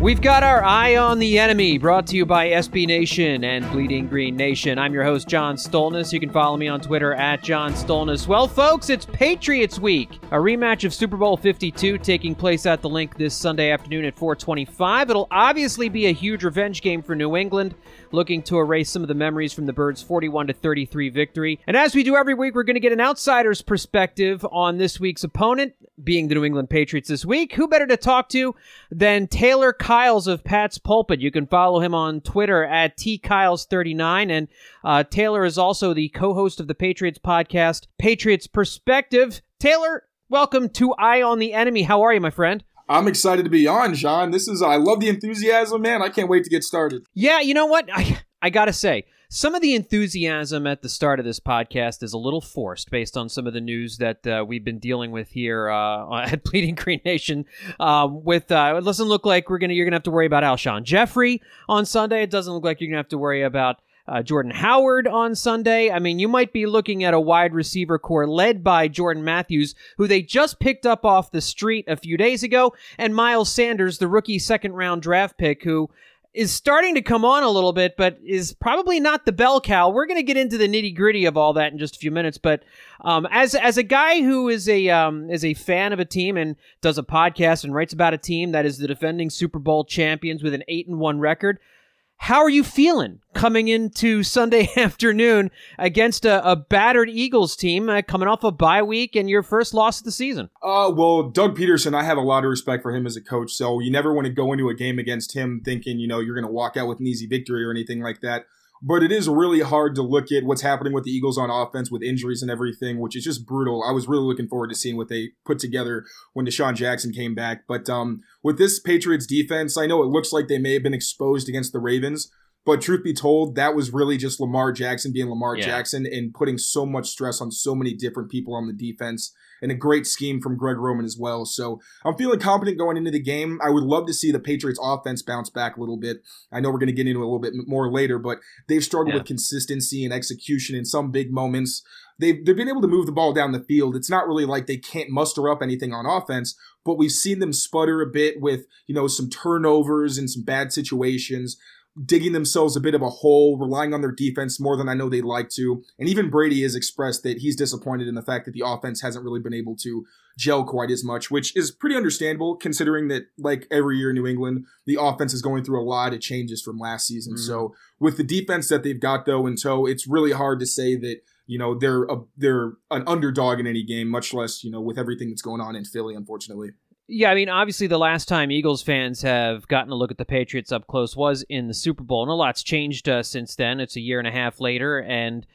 We've got our Eye on the Enemy, brought to you by SB Nation and Bleeding Green Nation. I'm your host, John Stolnis. You can follow me on Twitter at John Stolnis. Well, folks, it's Patriots Week, a rematch of Super Bowl 52 taking place at the Link this Sunday afternoon at 4:25. It'll obviously be a huge revenge game for New England, looking to erase some of the memories from the Birds' 41-33 victory. And as we do every week, we're going to get an outsider's perspective on this week's opponent, being the New England Patriots this week. Who better to talk to than Taylor Kyles of Pat's Pulpit. You can follow him on Twitter at tkyles39, and Taylor is also the co-host of the Patriots podcast, Patriots Perspective. Taylor, welcome to Eye on the Enemy. How are you, my friend? I'm excited to be on, John. I love the enthusiasm, man. I can't wait to get started. Yeah, you know what? I gotta say, some of the enthusiasm at the start of this podcast is a little forced based on some of the news that we've been dealing with here at Bleeding Green Nation. It doesn't look like you're going to have to worry about Alshon Jeffrey on Sunday. It doesn't look like you're going to have to worry about Jordan Howard on Sunday. I mean, you might be looking at a wide receiver core led by Jordan Matthews, who they just picked up off the street a few days ago, and Miles Sanders, the rookie second-round draft pick, who is starting to come on a little bit, but is probably not the bell cow. We're going to get into the nitty gritty of all that in just a few minutes. But as a guy who is a fan of a team and does a podcast and writes about a team that is the defending Super Bowl champions with an 8-1 record, how are you feeling coming into Sunday afternoon against a battered Eagles team coming off a bye week and your first loss of the season? Well, Doug Peterson, I have a lot of respect for him as a coach, so you never want to go into a game against him thinking, you're going to walk out with an easy victory or anything like that. But it is really hard to look at what's happening with the Eagles on offense with injuries and everything, which is just brutal. I was really looking forward to seeing what they put together when DeSean Jackson came back. But with this Patriots defense, I know it looks like they may have been exposed against the Ravens, but truth be told, that was really just Lamar Jackson being Lamar Jackson and putting so much stress on so many different people on the defense, and a great scheme from Greg Roman as well. So I'm feeling confident going into the game. I would love to see the Patriots offense bounce back a little bit. I know we're going to get into it a little bit more later, but they've struggled with consistency and execution in some big moments. They've been able to move the ball down the field. It's not really like they can't muster up anything on offense, but we've seen them sputter a bit with, some turnovers and some bad situations, digging themselves a bit of a hole, relying on their defense more than I know they'd like to. And even Brady has expressed that he's disappointed in the fact that the offense hasn't really been able to gel quite as much, which is pretty understandable considering that, like every year in New England, the offense is going through a lot of changes from last season. Mm-hmm. So with the defense that they've got, though, in tow, it's really hard to say that, they're an underdog in any game, much less, with everything that's going on in Philly, unfortunately. Yeah, I mean, obviously the last time Eagles fans have gotten a look at the Patriots up close was in the Super Bowl, and a lot's changed since then. It's a year and a half later, and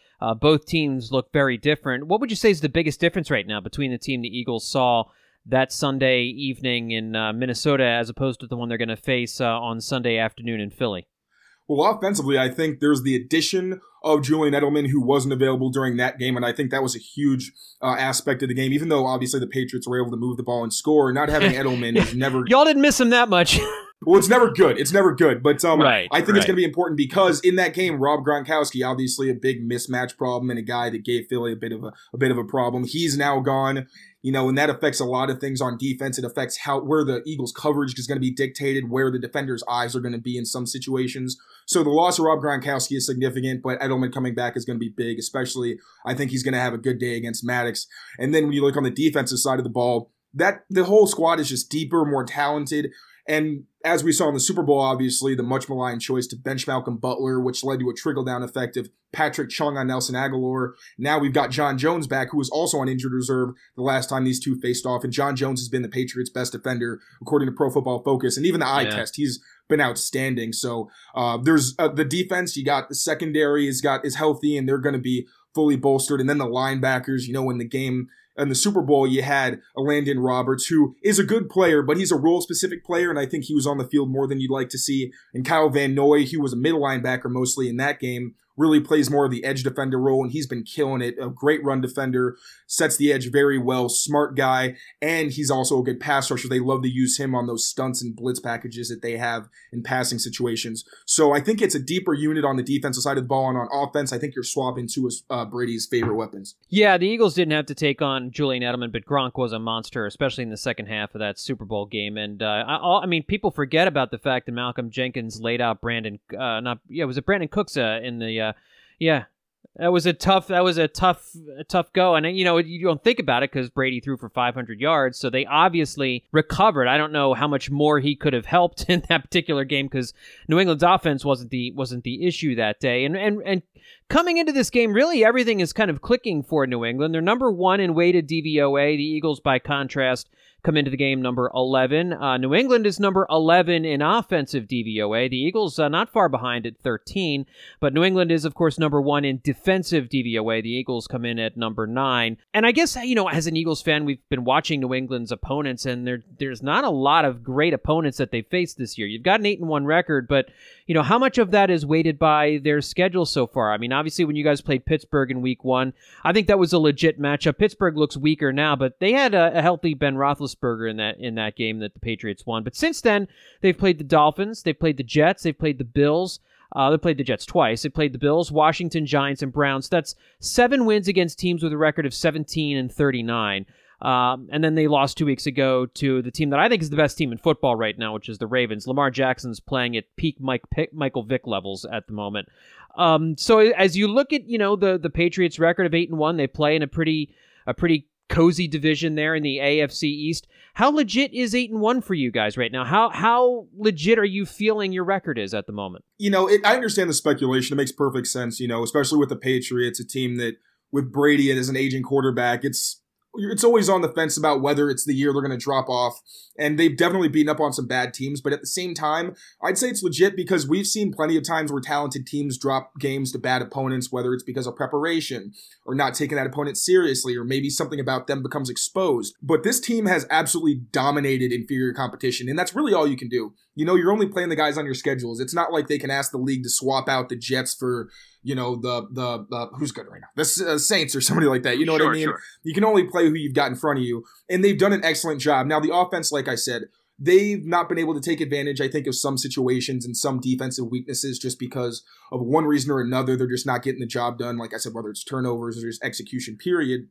both teams look very different. What would you say is the biggest difference right now between the team the Eagles saw that Sunday evening in Minnesota as opposed to the one they're going to face on Sunday afternoon in Philly? Well, offensively, I think there's the addition of Julian Edelman, who wasn't available during that game, and I think that was a huge aspect of the game, even though obviously the Patriots were able to move the ball and score. Not having Edelman is never... Y'all didn't miss him that much. Well, it's never good. It's never good. But I think it's going to be important because in that game, Rob Gronkowski, obviously a big mismatch problem and a guy that gave Philly a bit of a problem. He's now gone. You know, and that affects a lot of things on defense. It affects where the Eagles' coverage is going to be dictated, where the defenders' eyes are going to be in some situations. So the loss of Rob Gronkowski is significant, but Edelman coming back is going to be big, especially I think he's going to have a good day against Maddox. And then when you look on the defensive side of the ball, that the whole squad is just deeper, more talented. And as we saw in the Super Bowl, obviously, the much maligned choice to bench Malcolm Butler, which led to a trickle-down effect of Patrick Chung on Nelson Aguilar. Now we've got Jon Jones back, who was also on injured reserve the last time these two faced off. And Jon Jones has been the Patriots' best defender, according to Pro Football Focus. And even the eye test, he's been outstanding. So there's the defense. You got the secondary is healthy, and they're going to be fully bolstered. And then the linebackers, you know, in the game – in the Super Bowl, you had Landon Roberts, who is a good player, but he's a role-specific player, and I think he was on the field more than you'd like to see. And Kyle Van Noy, who was a middle linebacker mostly in that game, really plays more of the edge defender role, and he's been killing it. A great run defender, sets the edge very well, smart guy, and he's also a good pass rusher. They love to use him on those stunts and blitz packages that they have in passing situations. So I think it's a deeper unit on the defensive side of the ball, and on offense, I think you're swapping two of Brady's favorite weapons. Yeah, the Eagles didn't have to take on Julian Edelman, but Gronk was a monster, especially in the second half of that Super Bowl game. And I mean, people forget about the fact that Malcolm Jenkins laid out Brandon Cooks in the that was a tough go. And, you know, you don't think about it because Brady threw for 500 yards. So they obviously recovered. I don't know how much more he could have helped in that particular game because New England's offense wasn't the issue that day. And coming into this game, really everything is kind of clicking for New England. They're number 1 in weighted DVOA. The Eagles, by contrast, come into the game number 11. New England is number 11 in offensive DVOA. The Eagles not far behind at 13, but New England is, of course, number 1 in defensive DVOA. The Eagles come in at number 9. And I guess, you know, as an Eagles fan, we've been watching New England's opponents, and there's not a lot of great opponents that they faced this year. You've got an 8-1 record, but, you know, how much of that is weighted by their schedule so far? I mean, obviously, when you guys played Pittsburgh in week 1, I think that was a legit matchup. Pittsburgh looks weaker now, but they had a healthy Ben Roethlisberger in that game that the Patriots won. But since then, they've played the Dolphins, they've played the Jets, they've played the Bills. They played the Jets twice. They played the Bills, Washington, Giants, and Browns. That's 7 wins against teams with a record of 17-39. And then they lost 2 weeks ago to the team that I think is the best team in football right now, which is the Ravens. Lamar Jackson's playing at peak Michael Vick levels at the moment. So as you look at, you know, the Patriots' record of 8-1, they play in a pretty cozy division there in the AFC East. How legit is 8-1 for you guys right now? How legit are you feeling your record is at the moment? You know, I understand the speculation. It makes perfect sense, you know, especially with the Patriots, a team that with Brady as an aging quarterback, it's always on the fence about whether it's the year they're going to drop off. And they've definitely beaten up on some bad teams. But at the same time, I'd say it's legit because we've seen plenty of times where talented teams drop games to bad opponents, whether it's because of preparation or not taking that opponent seriously, or maybe something about them becomes exposed. But this team has absolutely dominated inferior competition. And that's really all you can do. You know, you're only playing the guys on your schedules. It's not like they can ask the league to swap out the Jets for, you know, the who's good right now? The Saints or somebody like that. You know what I mean? Sure. You can only play who you've got in front of you. And they've done an excellent job. Now, the offense, like I said, they've not been able to take advantage, I think, of some situations and some defensive weaknesses just because of one reason or another. They're just not getting the job done. Like I said, whether it's turnovers or just execution, period.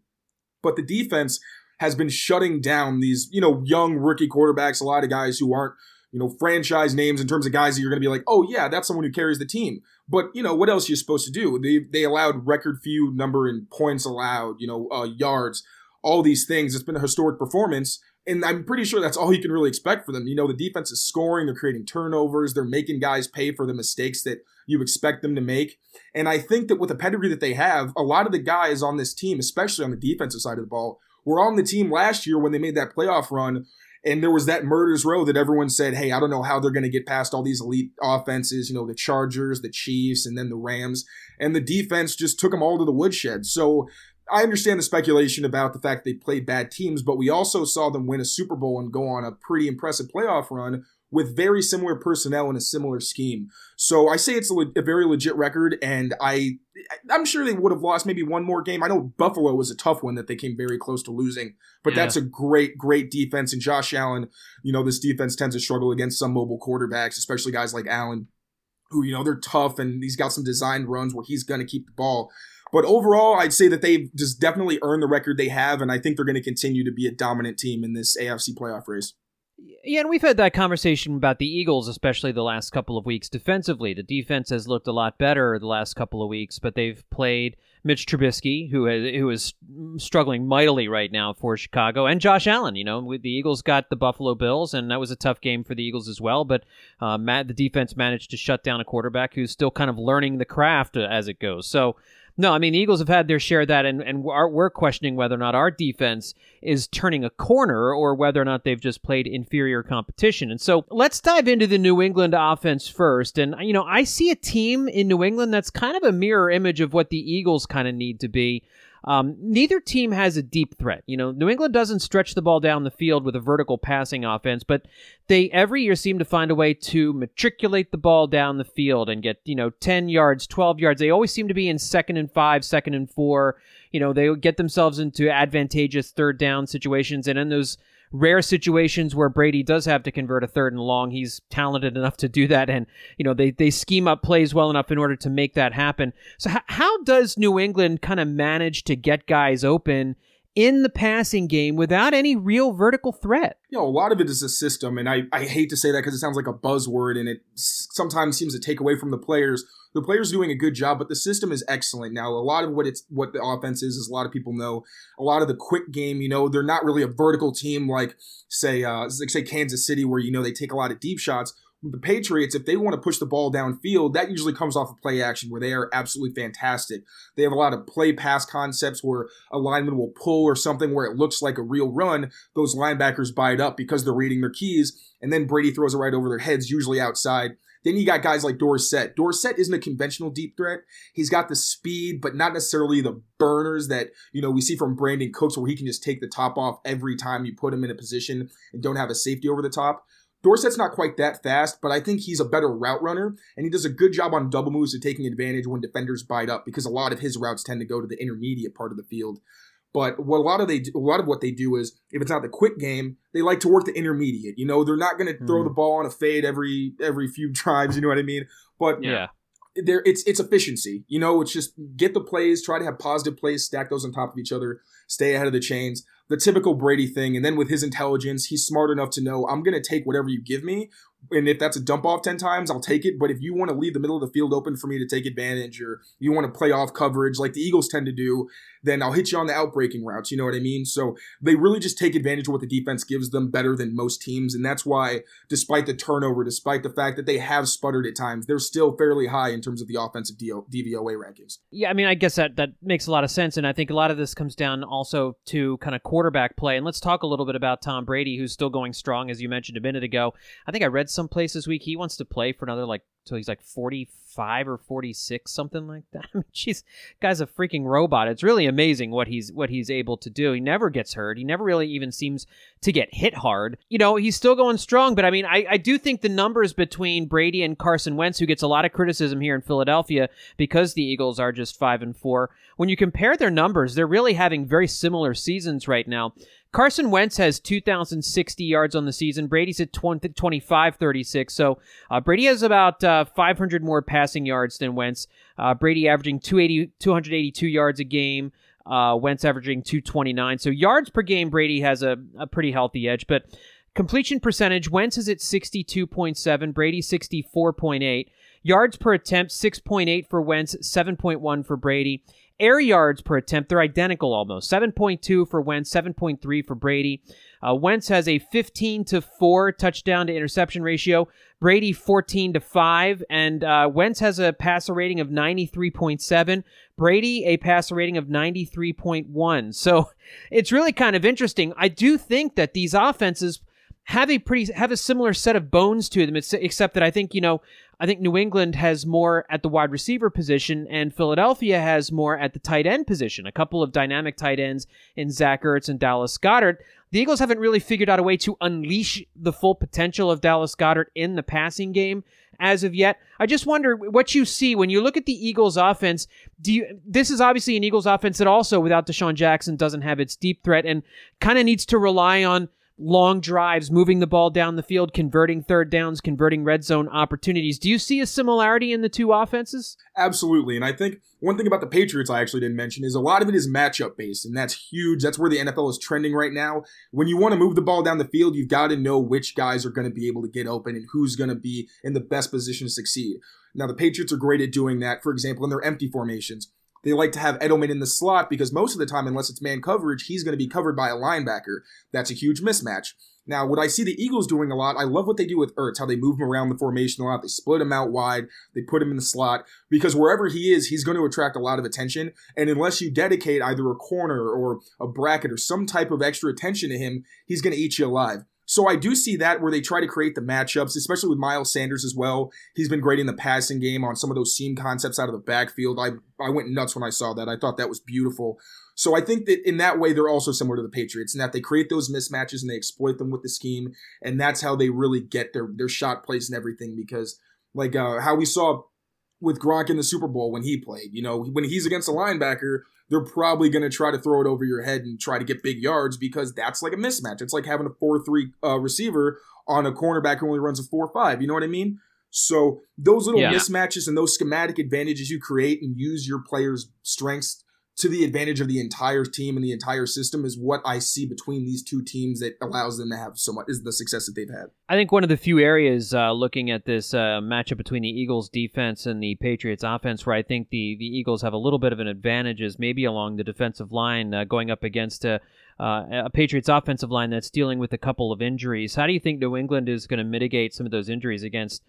But the defense has been shutting down these, you know, young rookie quarterbacks, a lot of guys who aren't, you know, franchise names in terms of guys that you're going to be like, oh, yeah, that's someone who carries the team. But, you know, what else are you supposed to do? They allowed record few number in points allowed, you know, yards, all these things. It's been a historic performance. And I'm pretty sure that's all you can really expect for them. You know, the defense is scoring. They're creating turnovers. They're making guys pay for the mistakes that you expect them to make. And I think that with the pedigree that they have, a lot of the guys on this team, especially on the defensive side of the ball, were on the team last year when they made that playoff run. And there was that murder's row that everyone said, hey, I don't know how they're going to get past all these elite offenses, you know, the Chargers, the Chiefs, and then the Rams. And the defense just took them all to the woodshed. So I understand the speculation about the fact they played bad teams, but we also saw them win a Super Bowl and go on a pretty impressive playoff run with very similar personnel and a similar scheme. So I say it's a very legit record, and I'm sure they would have lost maybe one more game. I know Buffalo was a tough one that they came very close to losing, but that's a great, great defense. And Josh Allen, you know, this defense tends to struggle against some mobile quarterbacks, especially guys like Allen, who, you know, they're tough, and he's got some designed runs where he's going to keep the ball. But overall, I'd say that they've just definitely earned the record they have, and I think they're going to continue to be a dominant team in this AFC playoff race. Yeah, and we've had that conversation about the Eagles, especially the last couple of weeks defensively. The defense has looked a lot better the last couple of weeks, but they've played Mitch Trubisky, who is struggling mightily right now for Chicago, and Josh Allen. You know, the Eagles got the Buffalo Bills, and that was a tough game for the Eagles as well, but the defense managed to shut down a quarterback who's still kind of learning the craft as it goes. So, no, I mean, the Eagles have had their share of that, and we're questioning whether or not our defense is turning a corner or whether or not they've just played inferior competition. And so let's dive into the New England offense first. And, you know, I see a team in New England that's kind of a mirror image of what the Eagles kind of need to be. Neither team has a deep threat. You know, New England doesn't stretch the ball down the field with a vertical passing offense, but they every year seem to find a way to matriculate the ball down the field and get, you know, 10 yards, 12 yards. They always seem to be in 2nd and 5, 2nd and 4. You know, they get themselves into advantageous third down situations, and in those rare situations where Brady does have to convert a 3rd and long, he's talented enough to do that, and you know they scheme up plays well enough in order to make that happen. So how does New England kind of manage to get guys open in the passing game without any real vertical threat? You know, a lot of it is a system, and I hate to say that because it sounds like a buzzword, and it sometimes seems to take away from the players. The players doing a good job, but the system is excellent. Now, a lot of what the offense is a lot of people know. A lot of the quick game, you know, they're not really a vertical team like, say Kansas City, where, you know, they take a lot of deep shots. The Patriots, if they want to push the ball downfield, that usually comes off of play action where they are absolutely fantastic. They have a lot of play-pass concepts where a lineman will pull or something where it looks like a real run. Those linebackers buy it up because they're reading their keys, and then Brady throws it right over their heads, usually outside. Then you got guys like Dorsett. Dorsett isn't a conventional deep threat. He's got the speed, but not necessarily the burners that, you know, we see from Brandon Cooks, where he can just take the top off every time you put him in a position and don't have a safety over the top. Dorsett's not quite that fast, but I think he's a better route runner, and he does a good job on double moves and taking advantage when defenders bite up, because a lot of his routes tend to go to the intermediate part of the field. But what they do is, if it's not the quick game, they like to work the intermediate. You know, they're not going to throw the ball on a fade every few drives. You know what I mean? But yeah, it's efficiency. You know, it's just get the plays, try to have positive plays, stack those on top of each other, stay ahead of the chains. The typical Brady thing. And then with his intelligence, he's smart enough to know, I'm going to take whatever you give me. And if that's a dump off 10 times, I'll take it. But if you want to leave the middle of the field open for me to take advantage, or you want to play off coverage like the Eagles tend to do, then I'll hit you on the outbreaking routes. You know what I mean? So they really just take advantage of what the defense gives them better than most teams. And that's why, despite the turnover, despite the fact that they have sputtered at times, they're still fairly high in terms of the offensive DVOA rankings. Yeah, I mean, I guess that makes a lot of sense. And I think a lot of this comes down also to kind of quarterback play. And let's talk a little bit about Tom Brady, who's still going strong, as you mentioned a minute ago. I think I read someplace this week he wants to play for another, like, till he's like 45 or 46, something like that. I mean, jeez, guy's a freaking robot. It's really amazing what he's able to do. He never gets hurt. He never really even seems to get hit hard. You know, he's still going strong, but I mean, I do think the numbers between Brady and Carson Wentz, who gets a lot of criticism here in Philadelphia because the Eagles are just 5-4, when you compare their numbers, they're really having very similar seasons right now. Carson Wentz has 2,060 yards on the season. Brady's at 2,536. So Brady has about 500 more passing yards than Wentz. Brady averaging 282 yards a game. Wentz averaging 229. So yards per game, Brady has a pretty healthy edge. But completion percentage, Wentz is at 62.7. Brady 64.8. Yards per attempt, 6.8 for Wentz, 7.1 for Brady. Air yards per attempt, they're identical almost. 7.2 for Wentz, 7.3 for Brady. Wentz has a 15-4 touchdown to interception ratio. Brady 14-5. And Wentz has a passer rating of 93.7. Brady a passer rating of 93.1. So it's really kind of interesting. I do think that these offenses have a similar set of bones to them, except that I think, you know, I think New England has more at the wide receiver position, and Philadelphia has more at the tight end position. A couple of dynamic tight ends in Zach Ertz and Dallas Goedert the Eagles haven't really figured out a way to unleash the full potential of Dallas Goedert in the passing game as of yet. I just wonder what you see when you look at the Eagles offense. This is obviously an Eagles offense that also, without DeSean Jackson, doesn't have its deep threat and kind of needs to rely on long drives, moving the ball down the field, converting third downs, converting red zone opportunities. Do you see a similarity in the two offenses? Absolutely. And I think one thing about the Patriots I actually didn't mention is a lot of it is matchup based, and that's huge. That's where the NFL is trending right now. When you want to move the ball down the field, you've got to know which guys are going to be able to get open and who's going to be in the best position to succeed. Now, the Patriots are great at doing that, for example, in their empty formations. They like to have Edelman in the slot because most of the time, unless it's man coverage, he's going to be covered by a linebacker. That's a huge mismatch. Now, what I see the Eagles doing a lot, I love what they do with Ertz, how they move him around the formation a lot. They split him out wide. They put him in the slot because wherever he is, he's going to attract a lot of attention. And unless you dedicate either a corner or a bracket or some type of extra attention to him, he's going to eat you alive. So I do see that where they try to create the matchups, especially with Miles Sanders as well. He's been great in the passing game on some of those seam concepts out of the backfield. I went nuts when I saw that. I thought that was beautiful. So I think that in that way, they're also similar to the Patriots in that they create those mismatches and they exploit them with the scheme. And that's how they really get their shot plays and everything, because like how we saw with Gronk in the Super Bowl when he played, you know, when he's against a linebacker, they're probably going to try to throw it over your head and try to get big yards because that's like a mismatch. It's like having a 4-3 receiver on a cornerback who only runs a 4-5. You know what I mean? So those little mismatches and those schematic advantages you create and use your players' strengths to the advantage of the entire team and the entire system is what I see between these two teams that allows them to have so much is the success that they've had. I think one of the few areas looking at this matchup between the Eagles defense and the Patriots offense where I think the Eagles have a little bit of an advantage is maybe along the defensive line going up against a Patriots offensive line that's dealing with a couple of injuries. How do you think New England is going to mitigate some of those injuries against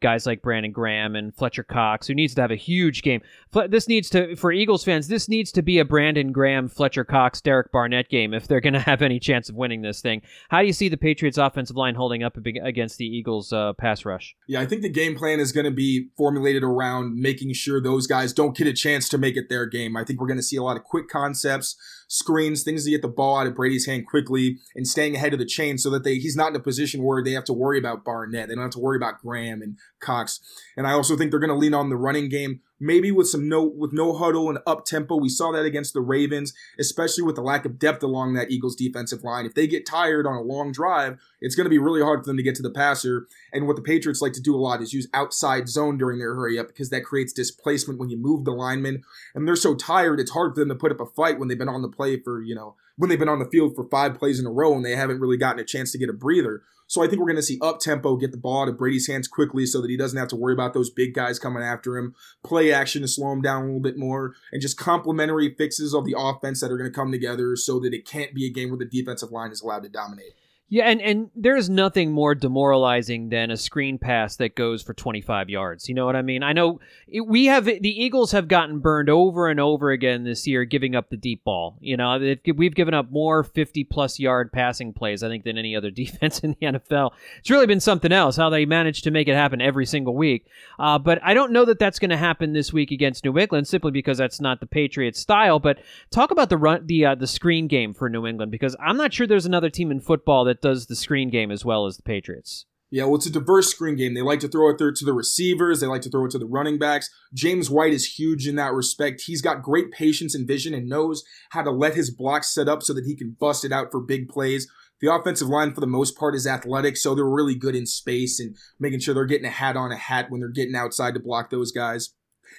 guys like Brandon Graham and Fletcher Cox, who needs to have a huge game? For Eagles fans, this needs to be a Brandon Graham, Fletcher Cox, Derek Barnett game if they're going to have any chance of winning this thing. How do you see the Patriots offensive line holding up against the Eagles pass rush? Yeah, I think the game plan is going to be formulated around making sure those guys don't get a chance to make it their game. I think we're going to see a lot of quick concepts, screens, things to get the ball out of Brady's hand quickly and staying ahead of the chain so that he's not in a position where they have to worry about Barnett. They don't have to worry about Graham and Cox. And I also think they're going to lean on the running game, maybe with no huddle and up-tempo. We saw that against the Ravens, especially with the lack of depth along that Eagles defensive line. If they get tired on a long drive, it's going to be really hard for them to get to the passer. And what the Patriots like to do a lot is use outside zone during their hurry-up because that creates displacement when you move the linemen. And they're so tired, it's hard for them to put up a fight when they've been on the play for, you know, when they've been on the field for 5 plays in a row and they haven't really gotten a chance to get a breather. So I think we're going to see up-tempo, get the ball out of Brady's hands quickly so that he doesn't have to worry about those big guys coming after him, play action to slow him down a little bit more, and just complementary fixes of the offense that are going to come together so that it can't be a game where the defensive line is allowed to dominate. Yeah, and there is nothing more demoralizing than a screen pass that goes for 25 yards. You know what I mean? I know the Eagles have gotten burned over and over again this year giving up the deep ball. You know, we've given up more 50-plus yard passing plays, I think, than any other defense in the NFL. It's really been something else, how they managed to make it happen every single week. But I don't know that that's going to happen this week against New England simply because that's not the Patriots' style. But talk about the screen game for New England, because I'm not sure there's another team in football that does the screen game as well as the Patriots. Yeah, well, it's a diverse screen game. They like to throw it there to the receivers. They like to throw it to the running backs. James White is huge in that respect. He's got great patience and vision and knows how to let his blocks set up so that he can bust it out for big plays. The offensive line, for the most part, is athletic, so they're really good in space and making sure they're getting a hat on a hat when they're getting outside to block those guys.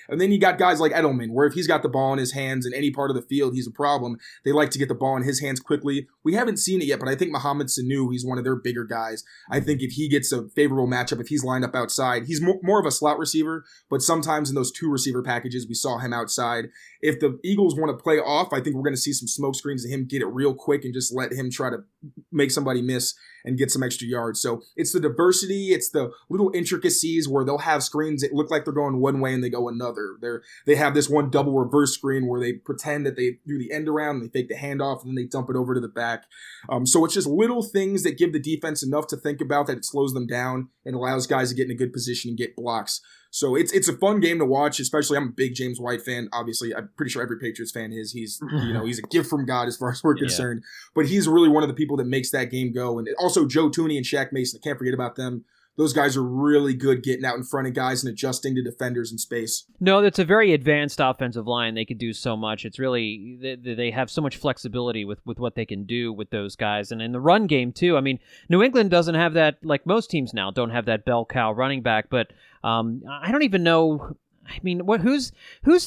And then you got guys like Edelman, where if he's got the ball in his hands in any part of the field, he's a problem. They like to get the ball in his hands quickly. We haven't seen it yet, but I think Mohamed Sanu, he's one of their bigger guys. I think if he gets a favorable matchup, if he's lined up outside, he's more of a slot receiver, but sometimes in those 2 receiver packages, we saw him outside. If the Eagles want to play off, I think we're going to see some smoke screens of him, get it real quick and just let him try to make somebody miss and get some extra yards. So it's the diversity, it's the little intricacies where they'll have screens that look like they're going one way and they go another. They have this one double reverse screen where they pretend that they do the end around and they fake the handoff and then they dump it over to the back. So it's just little things that give the defense enough to think about that it slows them down and allows guys to get in a good position and get blocks. So it's a fun game to watch, especially I'm a big James White fan. Obviously, I'm pretty sure every Patriots fan is. He's, you know, he's a gift from God as far as we're concerned. But he's really one of the people that makes that game go. And also Joe Tooney and Shaq Mason, I can't forget about them. Those guys are really good getting out in front of guys and adjusting to defenders in space. No, it's a very advanced offensive line. They could do so much. It's really, they have so much flexibility with what they can do with those guys. And in the run game, too, I mean, New England doesn't have that, like most teams now, don't have that bell cow running back. But I don't even know. I mean, who's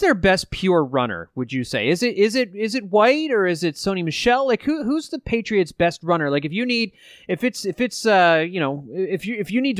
their best pure runner, would you say? Is it White or is it Sony Michel? Like who's the Patriots' best runner? Like if you need to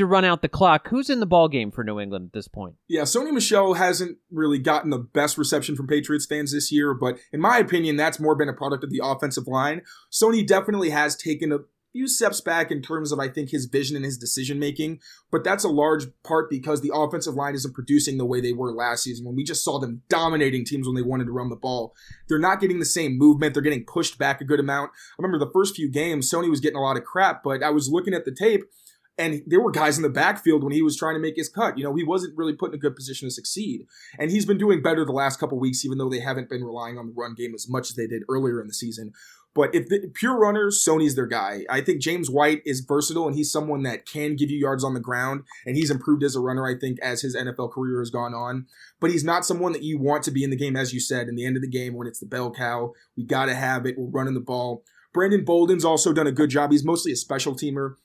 run out the clock, who's in the ball game for New England at this point? Yeah, Sony Michel hasn't really gotten the best reception from Patriots fans this year, but in my opinion, that's more been a product of the offensive line. Sony definitely has taken a few steps back in terms of, I think, his vision and his decision-making, but that's a large part because the offensive line isn't producing the way they were last season when we just saw them dominating teams when they wanted to run the ball. They're not getting the same movement. They're getting pushed back a good amount. I remember the first few games, Sony was getting a lot of crap, but I was looking at the tape, and there were guys in the backfield when he was trying to make his cut. You know, he wasn't really put in a good position to succeed. And he's been doing better the last couple weeks, even though they haven't been relying on the run game as much as they did earlier in the season. But if the pure runners, Sony's their guy. I think James White is versatile, and he's someone that can give you yards on the ground, and he's improved as a runner, I think, as his NFL career has gone on. But he's not someone that you want to be in the game, as you said, in the end of the game when it's the bell cow. We got to have it. We're running the ball. Brandon Bolden's also done a good job. He's mostly a special teamer.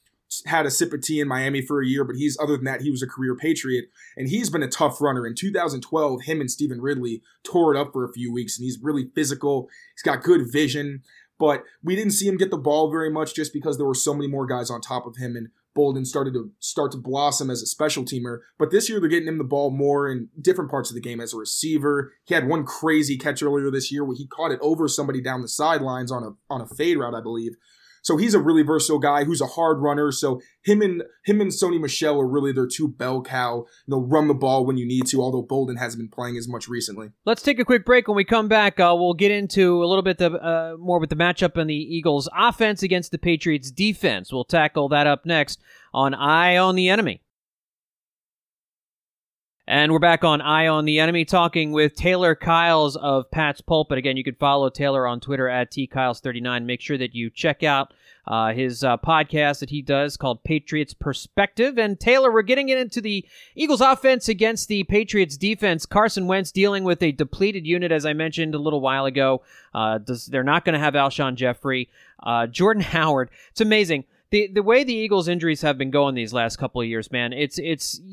Had a sip of tea in Miami for a year, but he's, other than that, he was a career Patriot, and he's been a tough runner. In 2012, him and Steven Ridley tore it up for a few weeks, and he's really physical. He's got good vision, but we didn't see him get the ball very much just because there were so many more guys on top of him, and Bolden started to blossom as a special teamer. But this year, they're getting him the ball more in different parts of the game as a receiver. He had one crazy catch earlier this year where he caught it over somebody down the sidelines on a fade route, I believe. So he's a really versatile guy who's a hard runner. So him and Sony Michel are really their two bell cow. They'll run the ball when you need to, although Bolden hasn't been playing as much recently. Let's take a quick break. When we come back, we'll get into a little bit more with the matchup and the Eagles' offense against the Patriots' defense. We'll tackle that up next on Eye on the Enemy. And we're back on Eye on the Enemy talking with Taylor Kyles of Pat's Pulpit. Again, you can follow Taylor on Twitter at tkyles39. Make sure that you check out his podcast that he does called Patriots Perspective. And Taylor, we're getting into the Eagles offense against the Patriots defense. Carson Wentz dealing with a depleted unit, as I mentioned a little while ago. They're not going to have Alshon Jeffrey. Jordan Howard, it's amazing. The way the Eagles' injuries have been going these last couple of years, man,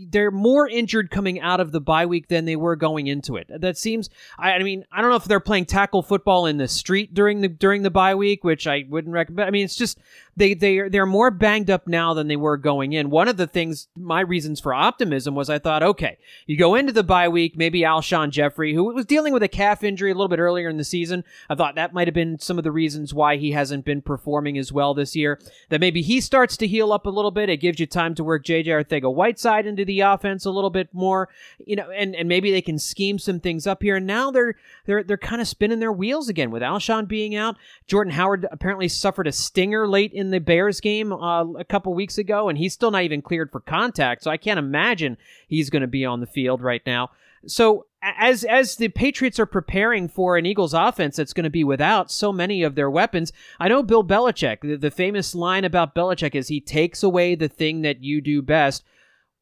they're more injured coming out of the bye week than they were going into it. That seems, I mean, I don't know if they're playing tackle football in the street during the bye week, which I wouldn't recommend. I mean, it's just they're more banged up now than they were going in. One of the things, my reasons for optimism was I thought, okay, you go into the bye week, maybe Alshon Jeffrey, who was dealing with a calf injury a little bit earlier in the season, I thought that might have been some of the reasons why he hasn't been performing as well this year. That maybe he starts to heal up a little bit. It gives you time to work J.J. Ortega-Whiteside into the offense a little bit more, you know, and maybe they can scheme some things up here. And now they're kind of spinning their wheels again with Alshon being out. Jordan Howard apparently suffered a stinger late in the Bears game a couple weeks ago, and he's still not even cleared for contact. So I can't imagine he's going to be on the field right now. So as the Patriots are preparing for an Eagles offense that's going to be without so many of their weapons, I know Bill Belichick, the famous line about Belichick is he takes away the thing that you do best.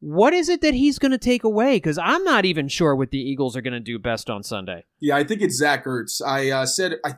What is it that he's going to take away? Because I'm not even sure what the Eagles are going to do best on Sunday. Yeah, I think it's Zach Ertz. I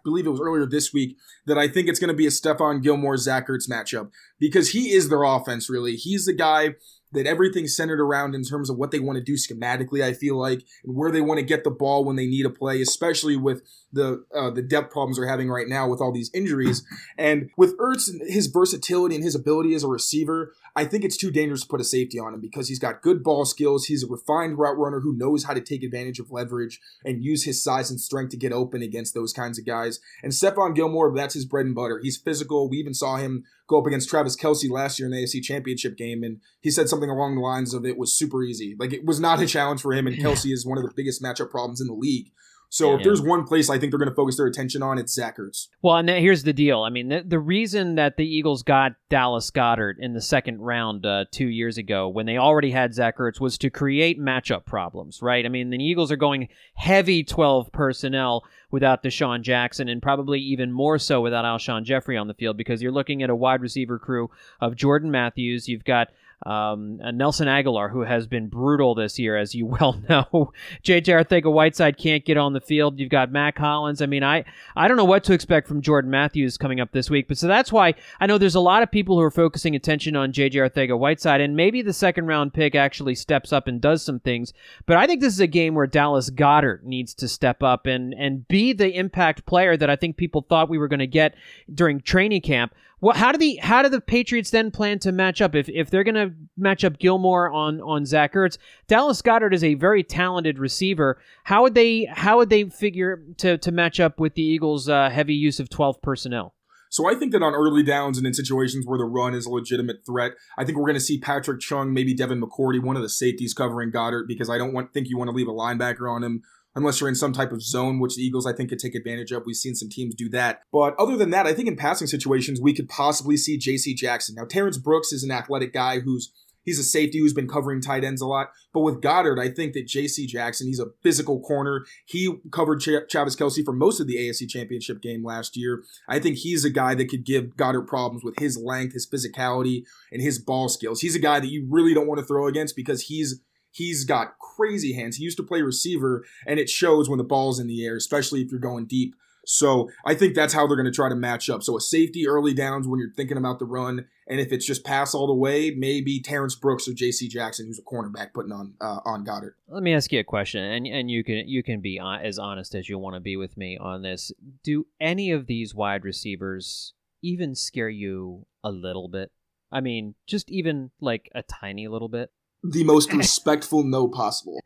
believe it was earlier this week, that I think it's going to be a Stephon Gilmore, Zach Ertz matchup because he is their offense, really. He's the guy that everything's centered around in terms of what they want to do schematically, I feel like, and where they want to get the ball when they need a play, especially with the depth problems they're having right now with all these injuries. And with Ertz and his versatility and his ability as a receiver, I think it's too dangerous to put a safety on him because he's got good ball skills. He's a refined route runner who knows how to take advantage of leverage and use his size and strength to get open against those kinds of guys. And Stephon Gilmore, that's his bread and butter. He's physical. We even saw him go up against Travis Kelce last year in the AFC Championship game, and he said something along the lines of it was super easy. Like, it was not a challenge for him, and Kelce is one of the biggest matchup problems in the league. So if there's one place I think they're going to focus their attention on, it's Zach Ertz. Well, and here's the deal. I mean, the reason that the Eagles got Dallas Goedert in the second round 2 years ago when they already had Zach Ertz was to create matchup problems, right? I mean, the Eagles are going heavy 12 personnel without DeSean Jackson and probably even more so without Alshon Jeffrey on the field because you're looking at a wide receiver crew of Jordan Matthews. You've got Nelson Aguilar, who has been brutal this year, as you well know. J.J. Arcega-Whiteside can't get on the field. You've got Mac Hollins. I mean, I don't know what to expect from Jordan Matthews coming up this week, but so that's why I know there's a lot of people who are focusing attention on J.J. Arcega-Whiteside, and maybe the second-round pick actually steps up and does some things, but I think this is a game where Dallas Goedert needs to step up and be the impact player that I think people thought we were going to get during training camp. Well, how do the Patriots then plan to match up? If they're going to match up Gilmore on Zach Ertz, Dallas Goedert is a very talented receiver. How would they figure to match up with the Eagles' heavy use of 12 personnel? So I think that on early downs and in situations where the run is a legitimate threat, I think we're going to see Patrick Chung, maybe Devin McCourty, one of the safeties covering Goedert, because I don't think you want to leave a linebacker on him. Unless you're in some type of zone, which the Eagles, I think, could take advantage of. We've seen some teams do that. But other than that, I think in passing situations, we could possibly see J.C. Jackson. Now, Terrence Brooks is an athletic guy he's a safety who's been covering tight ends a lot. But with Goedert, I think that J.C. Jackson, he's a physical corner. He covered Travis Kelce for most of the AFC Championship game last year. I think he's a guy that could give Goedert problems with his length, his physicality, and his ball skills. He's a guy that you really don't want to throw against because He's got crazy hands. He used to play receiver, and it shows when the ball's in the air, especially if you're going deep. So I think that's how they're going to try to match up. So a safety early downs when you're thinking about the run, and if it's just pass all the way, maybe Terrence Brooks or J.C. Jackson, who's a cornerback, putting on Goedert. Let me ask you a question, and you can be as honest as you want to be with me on this. Do any of these wide receivers even scare you a little bit? I mean, just even like a tiny little bit? The most respectful no possible.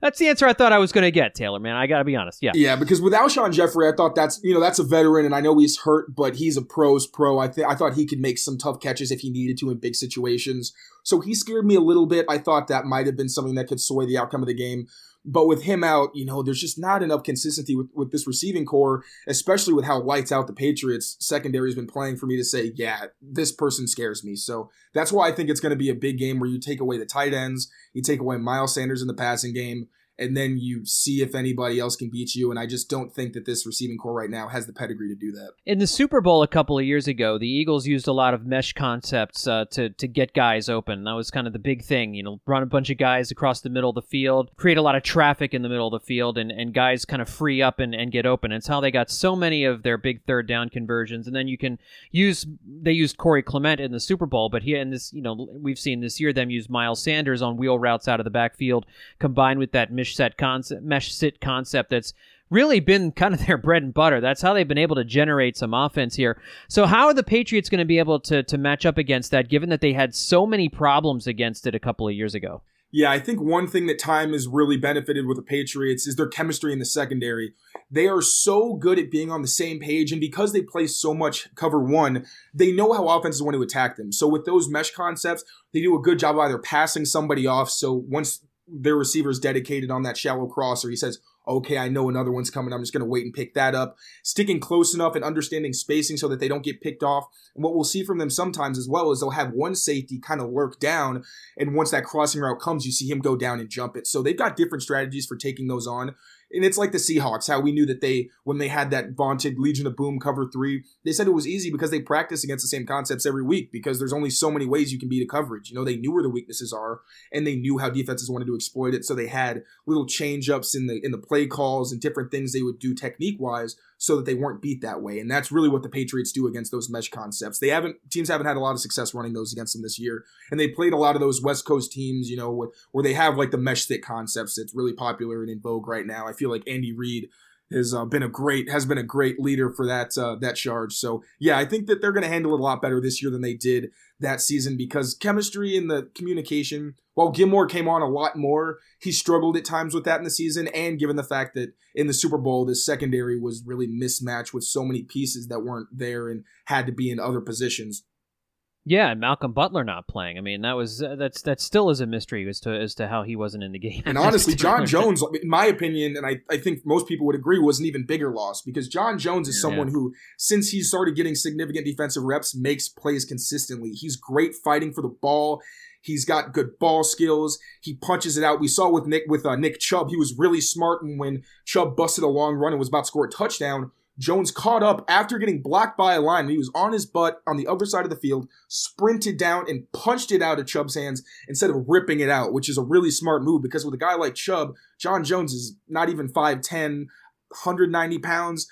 That's the answer I thought I was going to get, Taylor, man. I got to be honest. Yeah, because with Alshon Jeffrey, I thought that's a veteran, and I know he's hurt, but he's a pro's pro. I thought he could make some tough catches if he needed to in big situations. So he scared me a little bit. I thought that might have been something that could sway the outcome of the game. But with him out, there's just not enough consistency with this receiving core, especially with how lights out the Patriots secondary has been playing for me to say, yeah, this person scares me. So that's why I think it's going to be a big game where you take away the tight ends, you take away Miles Sanders in the passing game, and then you see if anybody else can beat you. And I just don't think that this receiving core right now has the pedigree to do that. In the Super Bowl a couple of years ago, the Eagles used a lot of mesh concepts to get guys open. That was kind of the big thing, run a bunch of guys across the middle of the field, create a lot of traffic in the middle of the field, and guys kind of free up and get open. It's how they got so many of their big third down conversions. And then they used Corey Clement in the Super Bowl, but we've seen this year them use Miles Sanders on wheel routes out of the backfield, combined with that mesh sit concept that's really been kind of their bread and butter. That's how they've been able to generate some offense here. So how are the Patriots going to be able to match up against that, given that they had so many problems against it a couple of years ago? Yeah, I think one thing that time has really benefited with the Patriots is their chemistry in the secondary. They are so good at being on the same page, and because they play so much cover one, they know how offenses want to attack them. So with those mesh concepts, they do a good job of either passing somebody off, so once their receiver's dedicated on that shallow cross, or he says, okay, I know another one's coming, I'm just going to wait and pick that up. Sticking close enough and understanding spacing so that they don't get picked off. And what we'll see from them sometimes as well is they'll have one safety kind of lurk down, and once that crossing route comes, you see him go down and jump it. So they've got different strategies for taking those on. And it's like the Seahawks, how we knew that when they had that vaunted Legion of Boom cover three, they said it was easy because they practice against the same concepts every week because there's only so many ways you can beat a coverage. They knew where the weaknesses are, and they knew how defenses wanted to exploit it. So they had little change-ups in the play calls and different things they would do technique-wise so that they weren't beat that way. And that's really what the Patriots do against those mesh concepts. Teams haven't had a lot of success running those against them this year. And they played a lot of those West Coast teams, where they have like the mesh thick concepts that's really popular and in vogue right now. I feel like Andy Reid has been a great leader for that charge. So yeah, I think that they're going to handle it a lot better this year than they did that season because chemistry and the communication, while Gilmore came on a lot more, he struggled at times with that in the season. And given the fact that in the Super Bowl, this secondary was really mismatched with so many pieces that weren't there and had to be in other positions. Yeah, and Malcolm Butler not playing. I mean, that was that still is a mystery as to how he wasn't in the game. And honestly, Jon Jones, in my opinion, and I think most people would agree, was an even bigger loss because Jon Jones is someone who, since he started getting significant defensive reps, makes plays consistently. He's great fighting for the ball. He's got good ball skills. He punches it out. We saw with Nick Chubb, he was really smart, and when Chubb busted a long run and was about to score a touchdown, Jones caught up after getting blocked by a lineman. He was on his butt on the other side of the field, sprinted down and punched it out of Chubb's hands instead of ripping it out, which is a really smart move because with a guy like Chubb, Jon Jones is not even 5'10", 190 pounds.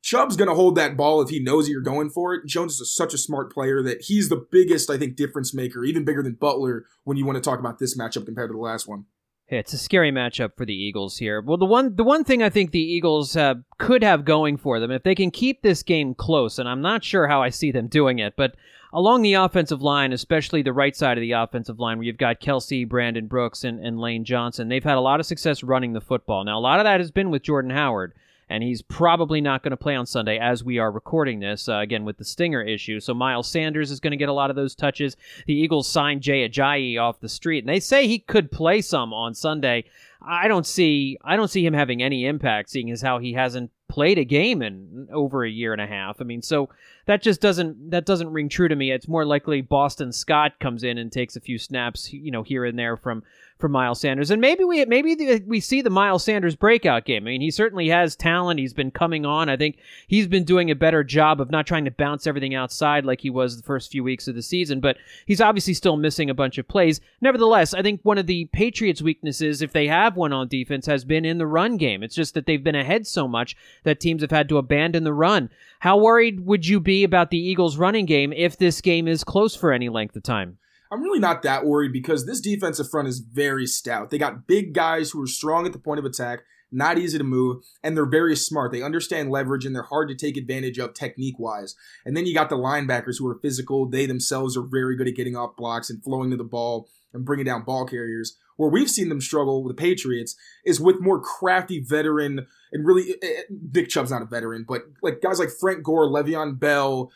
Chubb's going to hold that ball if he knows that you're going for it. Jones is such a smart player that he's the biggest, I think, difference maker, even bigger than Butler when you want to talk about this matchup compared to the last one. Yeah, it's a scary matchup for the Eagles here. Well, the one thing I think the Eagles could have going for them, if they can keep this game close, and I'm not sure how I see them doing it, but along the offensive line, especially the right side of the offensive line, where you've got Kelsey, Brandon Brooks, and Lane Johnson, they've had a lot of success running the football. Now, a lot of that has been with Jordan Howard, and he's probably not going to play on Sunday as we are recording this, again, with the stinger issue. So Miles Sanders is going to get a lot of those touches. The Eagles signed Jay Ajayi off the street, and they say he could play some on Sunday. I don't see him having any impact, seeing as how he hasn't played a game in over a year and a half. I mean, so that just doesn't ring true to me. It's more likely Boston Scott comes in and takes a few snaps, you know, here and there from Miles Sanders. And maybe we see the Miles Sanders breakout game. I mean, he certainly has talent. He's been coming on. I think he's been doing a better job of not trying to bounce everything outside like he was the first few weeks of the season, but he's obviously still missing a bunch of plays. Nevertheless, I think one of the Patriots' weaknesses, if they have one on defense, has been in the run game. It's just that they've been ahead so much that teams have had to abandon the run. How worried would you be about the Eagles' running game if this game is close for any length of time? I'm really not that worried because this defensive front is very stout. They got big guys who are strong at the point of attack, not easy to move, and they're very smart. They understand leverage, and they're hard to take advantage of technique-wise. And then you got the linebackers who are physical. They themselves are very good at getting off blocks and flowing to the ball and bringing down ball carriers. Where we've seen them struggle with the Patriots is with more crafty veteran, and really, Nick Chubb's not a veteran, but like guys like Frank Gore, Le'Veon Bell,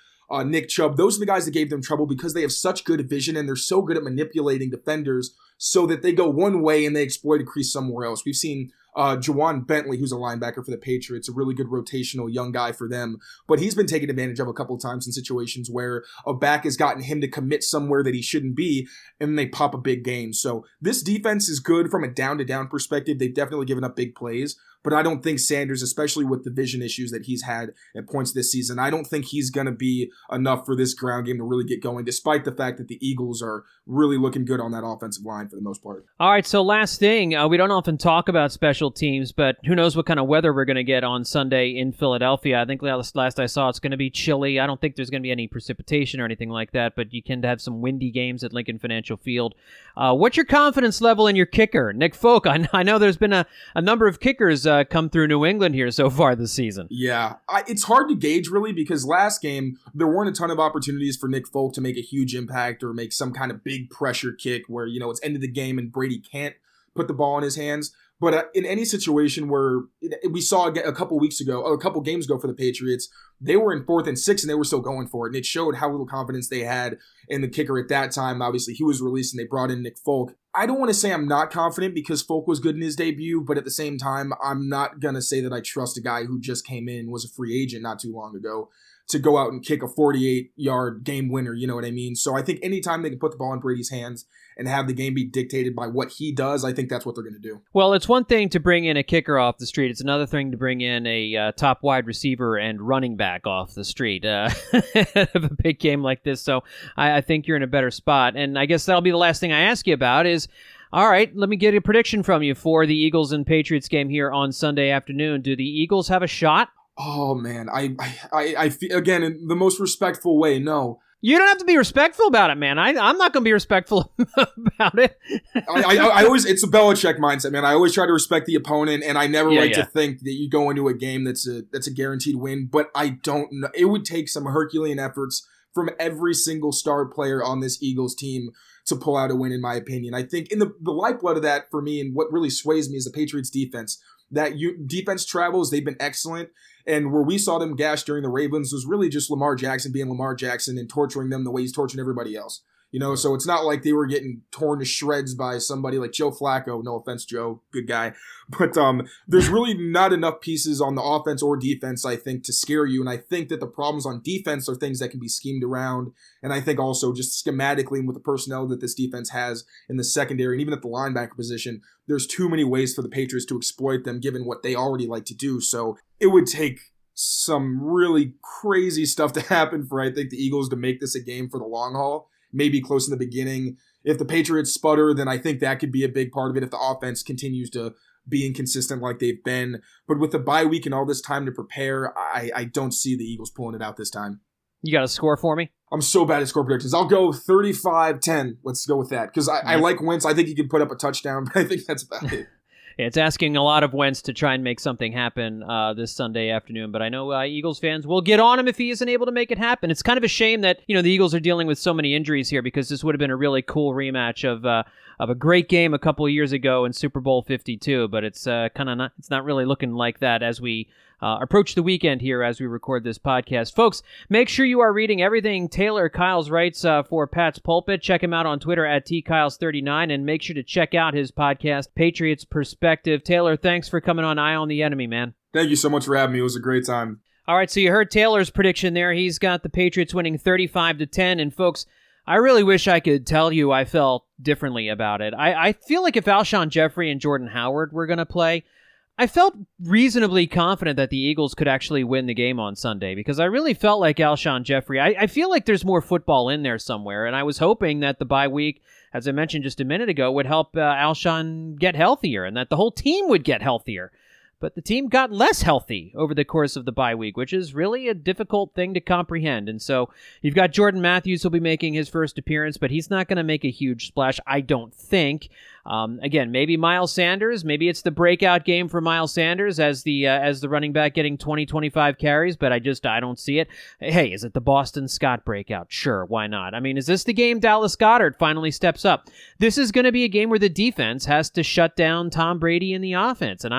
Nick Chubb, those are the guys that gave them trouble because they have such good vision and they're so good at manipulating defenders so that they go one way and they exploit a crease somewhere else. We've seen Jawan Bentley, who's a linebacker for the Patriots, a really good rotational young guy for them, but he's been taken advantage of a couple of times in situations where a back has gotten him to commit somewhere that he shouldn't be, and they pop a big game. So this defense is good from a down-to-down perspective. They've definitely given up big plays, but I don't think Sanders, especially with the vision issues that he's had at points this season, I don't think he's going to be enough for this ground game to really get going, despite the fact that the Eagles are really looking good on that offensive line for the most part. All right, so last thing, we don't often talk about special teams, but who knows what kind of weather we're going to get on Sunday in Philadelphia. I think last I saw, it's going to be chilly. I don't think there's going to be any precipitation or anything like that, but you can have some windy games at Lincoln Financial Field. What's your confidence level in your kicker, Nick Folk? I know there's been a number of kickers come through New England here so far this season. Yeah, it's hard to gauge really because last game there weren't a ton of opportunities for Nick Folk to make a huge impact or make some kind of big pressure kick where, you know, it's end of the game and Brady can't put the ball in his hands. But in any situation where we saw a couple games ago for the Patriots, they were in 4th and 6 and they were still going for it. And it showed how little confidence they had in the kicker at that time. Obviously, he was released and they brought in Nick Folk. I don't want to say I'm not confident because Folk was good in his debut, but at the same time, I'm not going to say that I trust a guy who just came in, was a free agent not too long ago, to go out and kick a 48-yard game winner, you know what I mean? So I think anytime they can put the ball in Brady's hands and have the game be dictated by what he does, I think that's what they're going to do. Well, it's one thing to bring in a kicker off the street. It's another thing to bring in a top wide receiver and running back off the street of a big game like this. So I think you're in a better spot. And I guess that'll be the last thing I ask you about is, all right, let me get a prediction from you for the Eagles and Patriots game here on Sunday afternoon. Do the Eagles have a shot? Oh, man, I again, in the most respectful way, no. You don't have to be respectful about it, man. I'm not going to be respectful about it. I always, it's a Belichick mindset, man. I always try to respect the opponent, and I never to think that you go into a game that's a guaranteed win, but I don't know. It would take some Herculean efforts from every single star player on this Eagles team to pull out a win, in my opinion. I think in the lifeblood of that for me and what really sways me is the Patriots defense. That defense travels. They've been excellent. And where we saw them gash during the Ravens was really just Lamar Jackson being Lamar Jackson and torturing them the way he's torturing everybody else. You know, so it's not like they were getting torn to shreds by somebody like Joe Flacco. No offense, Joe. Good guy. But there's really not enough pieces on the offense or defense, I think, to scare you. And I think that the problems on defense are things that can be schemed around. And I think also just schematically and with the personnel that this defense has in the secondary and even at the linebacker position, there's too many ways for the Patriots to exploit them given what they already like to do. So it would take some really crazy stuff to happen for, I think, the Eagles to make this a game for the long haul. Maybe close in the beginning. If the Patriots sputter, then I think that could be a big part of it if the offense continues to be inconsistent like they've been. But with the bye week and all this time to prepare, I don't see the Eagles pulling it out this time. You got a score for me? I'm so bad at score predictions. I'll go 35-10. Let's go with that. Because I like Wentz. I think he can put up a touchdown, but I think that's about it. It's asking a lot of Wentz to try and make something happen this Sunday afternoon, but I know Eagles fans will get on him if he isn't able to make it happen. It's kind of a shame that, you know, the Eagles are dealing with so many injuries here because this would have been a really cool rematch of a great game a couple of years ago in Super Bowl 52, but it's not really looking like that as we approach the weekend here as we record this podcast. Folks, make sure you are reading everything Taylor Kyles writes for Pat's Pulpit. Check him out on Twitter at tkyles39, and make sure to check out his podcast, Patriots Perspective. Taylor, thanks for coming on Eye on the Enemy, man. Thank you so much for having me. It was a great time. All right, so you heard Taylor's prediction there. He's got the Patriots winning 35-10, and folks, I really wish I could tell you I felt differently about it. I feel like if Alshon Jeffrey and Jordan Howard were going to play, I felt reasonably confident that the Eagles could actually win the game on Sunday because I really felt like Alshon Jeffrey. I feel like there's more football in there somewhere, and I was hoping that the bye week, as I mentioned just a minute ago, would help Alshon get healthier and that the whole team would get healthier. But the team got less healthy over the course of the bye week, which is really a difficult thing to comprehend. And so you've got Jordan Matthews who'll be making his first appearance, but he's not going to make a huge splash, I don't think. Again, maybe Miles Sanders. Maybe it's the breakout game for Miles Sanders as the running back getting 20, 25 carries, but I don't see it. Hey, is it the Boston Scott breakout? Sure, why not? I mean, is this the game Dallas Goedert finally steps up? This is going to be a game where the defense has to shut down Tom Brady in the offense, and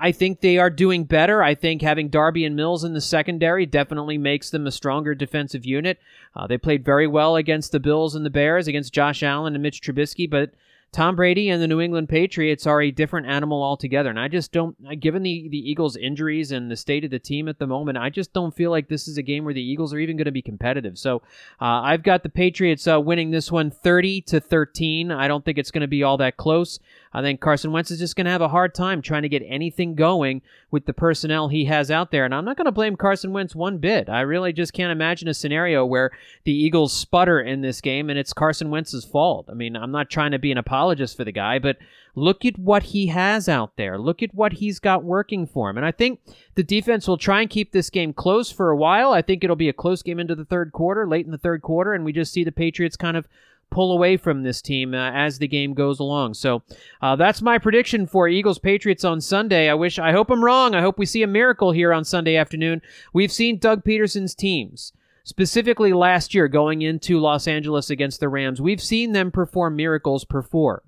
I think they are doing better. I think having Darby and Mills in the secondary definitely makes them a stronger defensive unit. They played very well against the Bills and the Bears, against Josh Allen and Mitch Trubisky, but Tom Brady and the New England Patriots are a different animal altogether, and I just don't, given the Eagles' injuries and the state of the team at the moment, I just don't feel like this is a game where the Eagles are even going to be competitive. So I've got the Patriots winning this one 30-13. I don't think it's going to be all that close. I think Carson Wentz is just going to have a hard time trying to get anything going with the personnel he has out there, and I'm not going to blame Carson Wentz one bit. I really just can't imagine a scenario where the Eagles sputter in this game, and it's Carson Wentz's fault. I mean, I'm not trying to be an apologist for the guy, but look at what he has out there. Look at what he's got working for him. And I think the defense will try and keep this game close for a while. I think it'll be a close game into the third quarter, late in the third quarter, and we just see the Patriots kind of pull away from this team as the game goes along. So that's my prediction for Eagles-Patriots on Sunday. I hope I'm wrong. I hope we see a miracle here on Sunday afternoon. We've seen Doug Peterson's teams, specifically last year going into Los Angeles against the Rams. We've seen them perform miracles before.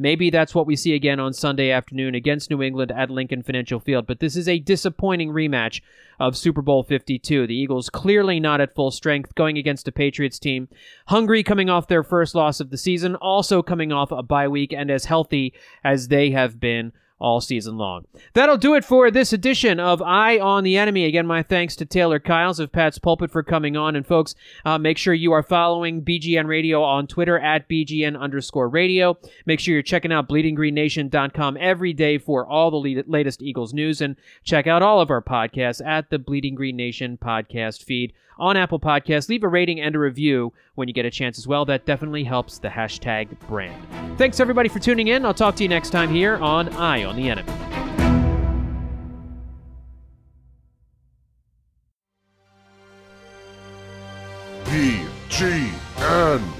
Maybe that's what we see again on Sunday afternoon against New England at Lincoln Financial Field. But this is a disappointing rematch of Super Bowl 52. The Eagles clearly not at full strength going against a Patriots team. Hungry, coming off their first loss of the season, also coming off a bye week and as healthy as they have been all season long. That'll do it for this edition of Eye on the Enemy. Again, my thanks to Taylor Kyles of Pat's Pulpit for coming on. And folks, make sure you are following BGN Radio on Twitter at BGN_radio. Make sure you're checking out bleedinggreennation.com every day for all the latest Eagles news. And check out all of our podcasts at the Bleeding Green Nation podcast feed on Apple Podcasts. Leave a rating and a review when you get a chance as well. That definitely helps the hashtag brand. Thanks everybody for tuning in. I'll talk to you next time here on Eye on the Enemy. BGN